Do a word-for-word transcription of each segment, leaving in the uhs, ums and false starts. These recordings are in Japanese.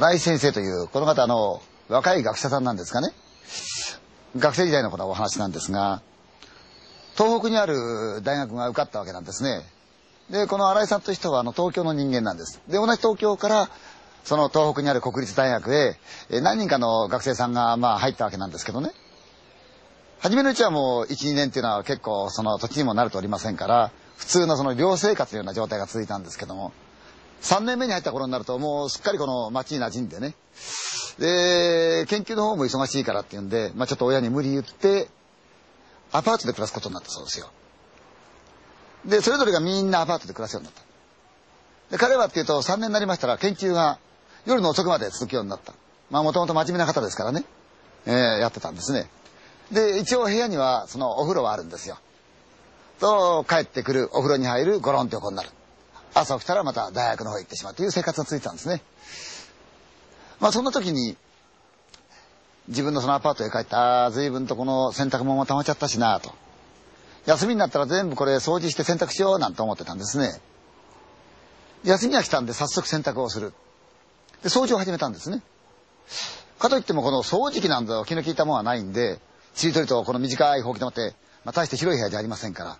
新井先生というこの方の若い学者さんなんですがね、学生時代のことはお話なんですが、東北にある大学が受かったわけなんですね。でこの新井さんという人はあの東京の人間なんです。で同じ東京からその東北にある国立大学へ何人かの学生さんがまあ入ったわけなんですけどね、初めのうちはもう いち、に 年っていうのは結構その時にも慣れておりませんから普通のその寮生活のような状態が続いたんですけども、さんねんめに入った頃になるともうすっかりこの町に馴染んでね、で研究の方も忙しいからっていうんで、まあ、ちょっと親に無理言ってアパートで暮らすことになったそうですよ。でそれぞれがみんなアパートで暮らすようになった。で彼はっていうとさんねんになりましたら研究が夜の遅くまで続くようになった。まあもともと真面目な方ですからね、えー、やってたんですね。で一応部屋にはそのお風呂はあるんですよ。と帰ってくるお風呂に入るゴロンと横になる、朝起きたらまた大学の方へ行ってしまうという生活が続いてたんですね。まあそんな時に自分のそのアパートへ帰ってああ随分とこの洗濯物も溜まっちゃったしなと、休みになったら全部これ掃除して洗濯しようなんて思ってたんですね。休みが来たんで早速洗濯をする。で掃除を始めたんですね。かといってもこの掃除機なんだ気の利いたものはないんで、ちりとりとこの短いほうきでもって、まあ、大して広い部屋じゃありませんから、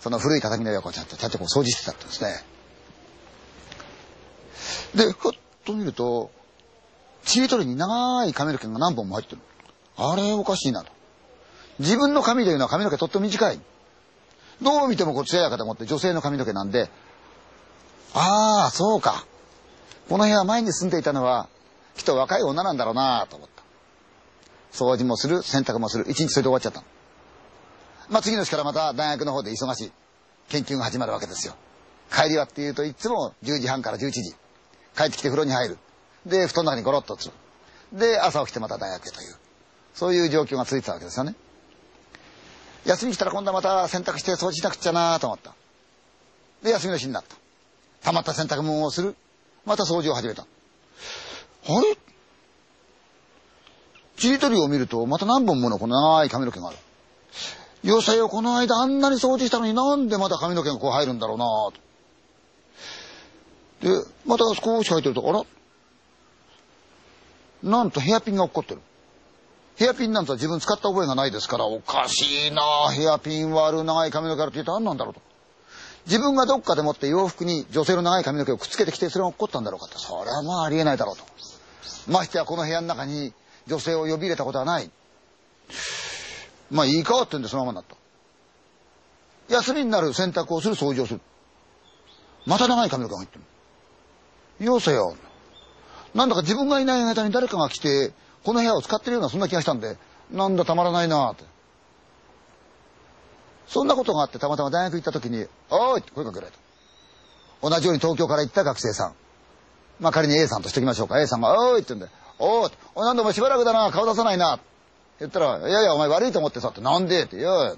その古い畳の横をちゃんとちゃんとこう掃除してたんですね。でふっと見るとちりとりに長い髪の毛が何本も入ってる。あれおかしいなと。自分の髪というのは髪の毛とっても短い。どう見てもこう艶やかと思って女性の髪の毛なんで、ああそうか、この部屋前に住んでいたのはきっと若い女なんだろうなと思った。掃除もする洗濯もする、一日それで終わっちゃったの。まあ次の日からまた大学の方で忙しい研究が始まるわけですよ。帰りはっていうといつもじゅうじはんからじゅういちじ、帰ってきて風呂に入る、で布団の中にゴロッとする、で朝起きてまた大学へという、そういう状況が続いてたわけですよね。休み来たら今度はまた洗濯して掃除しなくちゃなと思った。で休みの日になった。たまった洗濯物をする、また掃除を始めた。あれちりとりを見るとまた何本ものこの長い髪の毛がある。よさよこの間あんなに掃除したのになんでまた髪の毛がこう入るんだろうなと。でまた少し入ってるとあらなんとヘアピンが落っこってる。ヘアピンなんて自分使った覚えがないですから、おかしいなヘアピン割る長い髪の毛あるって言ったら何なんだろうと。自分がどっかでもって洋服に女性の長い髪の毛をくっつけてきてそれが起こったんだろうかって、それはまあありえないだろうと。ましてやこの部屋の中に女性を呼び入れたことはない。まあいいかってんでそのままになった。休みになる洗濯をする掃除をする、また長い髪の毛が入ってる。よせよ、なんだか自分がいない間に誰かが来てこの部屋を使ってるようなそんな気がしたんで、なんだたまらないなって。そんなことがあってたまたま大学行った時に「おーい!」って声かけられた。同じように東京から行った学生さん、まあ仮に A さんとしておきましょうか。 A さんが「おーい!」って言うんで「おーおなんだお前しばらくだな顔出さないな」って言ったら「いやいやお前悪いと思ってさ」って「なんで?」って「いや」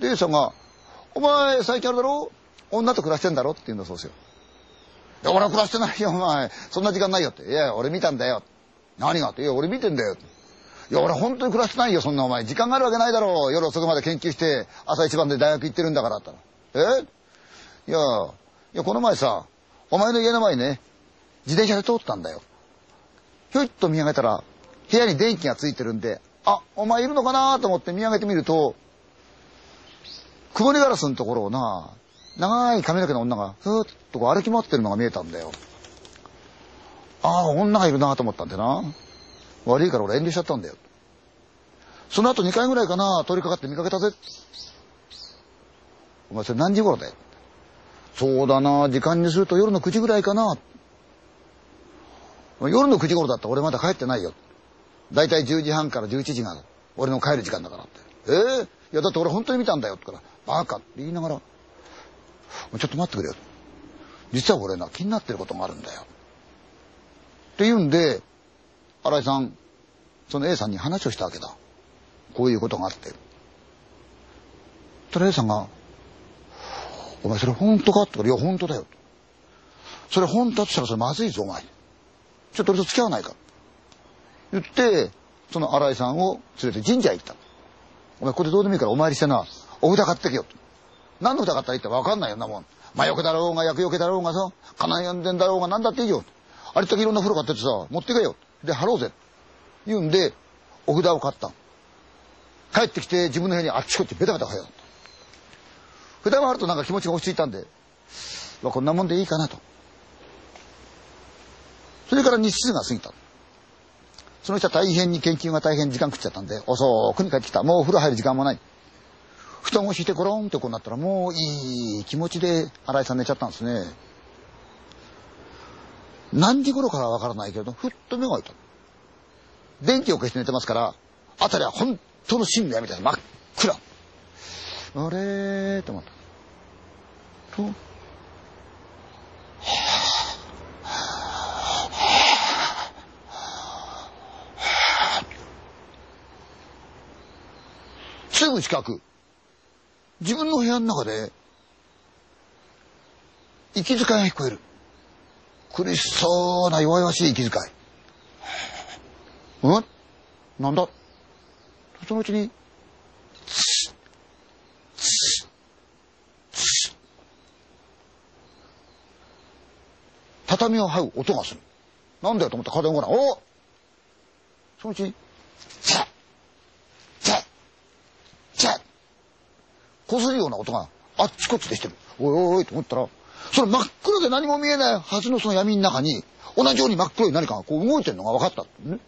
で A さんが「お前最近あれだろ女と暮らしてんだろ?」って言うんだそうですよ。「いや俺は暮らしてないよお前そんな時間ないよ」って「いや俺見たんだよ」「何が?」って「いや俺見てんだよ」って「いや俺本当に暮らしてないよそんなお前時間があるわけないだろう夜遅くまで研究して朝一番で大学行ってるんだから」って言ったら「えいやいやこの前さお前の家の前ね自転車で通ったんだよ。ひょいっと見上げたら部屋に電気がついてるんであお前いるのかなと思って見上げてみると曇りガラスのところをな長い髪の毛の女がふーっとこう歩き回ってるのが見えたんだよ。ああ女がいるなと思ったんでな悪いから俺遠慮しちゃったんだよ。その後にかいぐらいかな通りかかって見かけたぜ。お前それ何時頃だよ。そうだな時間にすると夜のくじぐらいかな。夜のくじ頃だったら俺まだ帰ってないよ。だいたいじゅうじはんからじゅういちじが俺の帰る時間だからって。えー、いやだって俺本当に見たんだよってからバカって言いながらちょっと待ってくれよ。実は俺な気になってることがあるんだよ。って言うんで新井さんその A さんに話をしたわけだ。こういうことがあってそれ A さんが「お前それ本当か?」って言うから「いや本当だよ」それ本当だとしたらそれまずいぞお前ちょっと俺と付き合わないか」言ってその新井さんを連れて神社へ行った。「お前ここでどうでもいいからお参りしてなお札買ってけよ」って。何の札買ったらいいって分かんないよなもん。魔除けだろうが厄除けだろうがさ金呼んでんだろうが何だっていいよ。ありったけいろんな風呂買っててさ、持ってけよ。で、払おうぜ。言うんで、お札を買った。帰ってきて自分の部屋にあっちこっちベタベタ貼よ。札を貼るとなんか気持ちが落ち着いたんで、まあ、こんなもんでいいかなと。それから日数が過ぎた。その人は大変に研究が大変時間食っちゃったんで、遅くに帰ってきた。もうお風呂入る時間もない。布団を敷いてゴロンってこうなったら、もういい気持ちで新井さん寝ちゃったんですね。何時頃からはわからないけれど、ふっと目が開いた。電気を消して寝てますから、あたりは本当の深夜みたいに真っ暗。あれーと思った。と、すぐ近く、自分の部屋の中で、息遣いが聞こえる。苦しそうな弱々しい息遣い。うん？なんだ？そのうちに、つっ、つっ、つっ。畳を這う音がする。なんだよと思ったら体が動かない。おお！そのうちに、つっ、つっ、つっ。こするような音があっちこっちでしてる。おいおいおいと思ったら、その真っ黒で何も見えないはずのその闇の中に、同じように真っ黒い何かがこう動いてるのが分かったってね。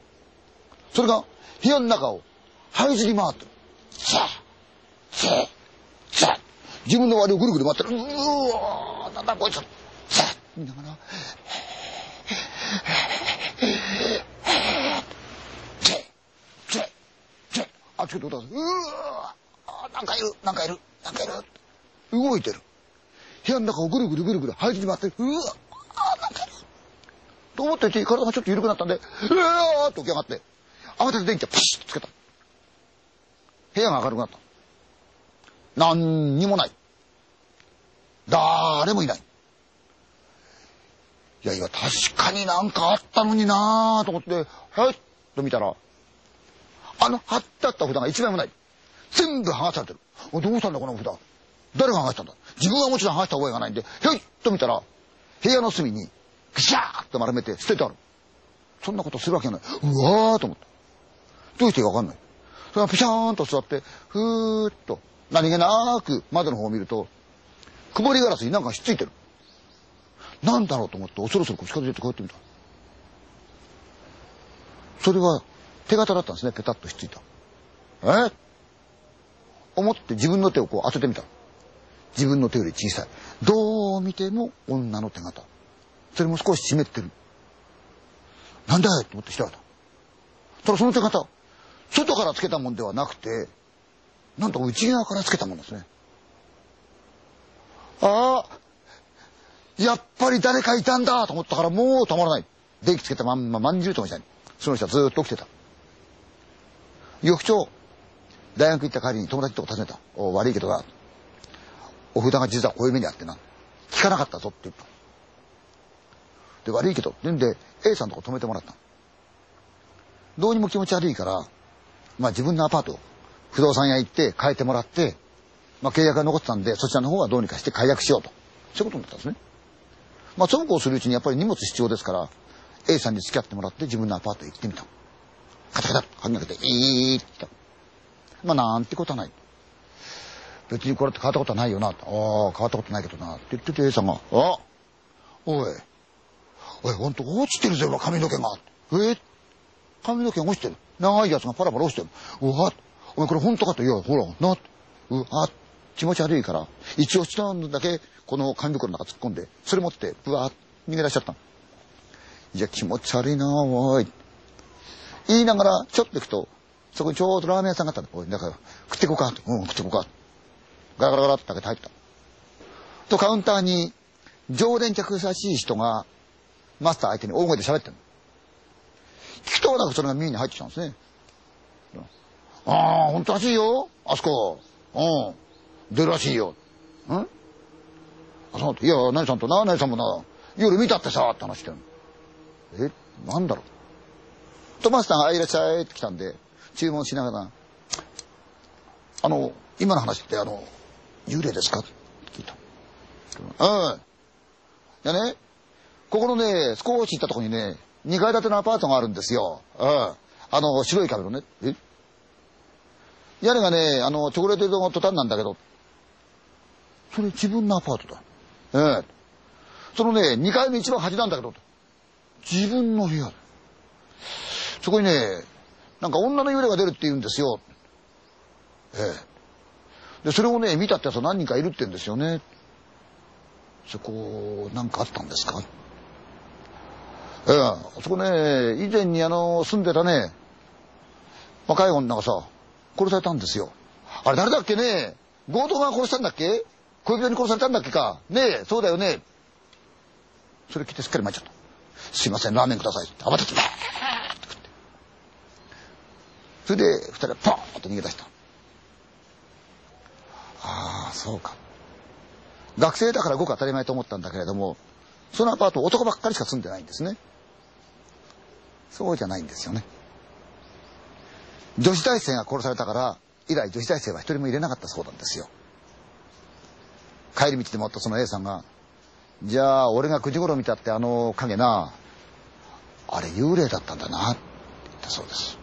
それが部屋の中を這いずり回ってる。ザッザッザッ、自分の周りをぐるぐる回ってる。うおー、なんだこいつ、ザッ見ながら、ザッザッザッ、あっちょっと音がする。うおー、なんかいる、なんかいる、なんかいる。動いてる。部屋の中をぐるぐるぐるぐる這いずり回ってる。うわあ、なんかいると思っていて、体がちょっと緩くなったんで、うわーっと起き上がって、慌てて電気をパシッとつけた。部屋が明るくなった。なんにもない。誰もいない。いやいや、確かになんかあったのになーと思って、はいっと見たら、あの貼ってあった札が一枚もない。全部剥がされてる。お、どうしたんだこの札。誰が剥がしたんだ。自分はもちろん剥がした覚えがないんで、ひょいっと見たら、部屋の隅に、ぐしゃーっと丸めて捨ててある。そんなことするわけがない。うわーと思った。どうしていいかわかんない。それがピシャーンと座って、ふーっと、何気なく窓の方を見ると、曇りガラスになんかひっついてる。なんだろうと思って、恐る恐る近づいてこうやってみた。それは手形だったんですね。ペタッとひっついた。えっ？思って自分の手をこう当ててみた。自分の手より小さい。どう見ても女の手形。それも少し湿ってる。なんだよと思って調べた。ただその手形、外からつけたもんではなくて、なんと内側からつけたもんですね。ああ、やっぱり誰かいたんだと思ったから、もうたまらない。電気つけたまんま、まんじゅうとみたいに。その人はずーっと起きてた。翌朝、大学行った帰りに友達とこ訪ねた。お、悪いけどな。お札が実はこういう目にあってな。聞かなかったぞって言った。で、悪いけどって言うんで、A さんのとこ泊めてもらった。どうにも気持ち悪いから、まあ自分のアパートを不動産屋行って変えてもらって、まあ契約が残ってたんで、そちらの方はどうにかして解約しようと。そういうことになったんですね。まあそうこうするうちにやっぱり荷物必要ですから、A さんに付き合ってもらって自分のアパートへ行ってみた。カタカタと鍵開けて、いーって言った。まあなんてことはない。別にこれって変わったことはないよな。ああ、変わったことないけどな。って言ってて A さんが、あおい、おい、ほんと落ちてるぜ、髪の毛が。え髪の毛が落ちてる。長いやつがパラパラ落ちてる。うわお前これ本当かと。いや、ほら、な、うわ気持ち悪いから、一応下のだけ、この紙袋の中突っ込んで、それ持って、ぶわーっ逃げ出しちゃった。いや、気持ち悪いなぁ、おい。言いながら、ちょっと行くと、そこにちょうどラーメン屋さんがあったんだ。おい、だから、食ってこうか。うん、食ってこうか。ガラガラガラって開けて入った。と、カウンターに、常連客優しい人が、マスター相手に大声で喋ってる。聞きとうなくそれが耳に入ってきたんですね。ああ、ほんとらしいよ。あそこ。うん。出るらしいよ。んあ、そう。いや、何さんとな、何さんもな、夜見たってさ、って話してる。え、なんだろう。と、マスターが、あ、いらっしゃいって来たんで、注文しながら、あの、今の話って、あの、幽霊ですかって聞いた。うん。いやね。ここのね、少し行ったところにね、にかい建てのアパートがあるんですよ。うん。あの、白い壁のね。え？屋根がね、あの、チョコレート色のトタンなんだけど、それ自分のアパートだ。ええ。そのね、にかいの一番端なんだけど、自分の部屋だ。そこにね、なんか女の幽霊が出るって言うんですよ。ええ。で、それをね、見たってやつは何人かいるって言うんですよね。そこ、なんかあったんですか？ええ、あそこね、以前にあの、住んでたね、若い女がさ、殺されたんですよ。あれ誰だっけね？強盗が殺したんだっけ？恋人に殺されたんだっけか？ねえ、そうだよね。それ聞いてすっかり参っちゃった。すいません、ラーメンください。あばたきばーって食って。それで、二人はポーンと逃げ出した。ああ、そうか。学生だからごく当たり前と思ったんだけれども、そのアパート男ばっかりしか住んでないんですね。そうじゃないんですよね。女子大生が殺されたから、以来女子大生は一人も入れなかったそうなんですよ。帰り道でもあったその A さんが、じゃあ俺がくじごろ見たってあの影な、あれ幽霊だったんだな、って言ったそうです。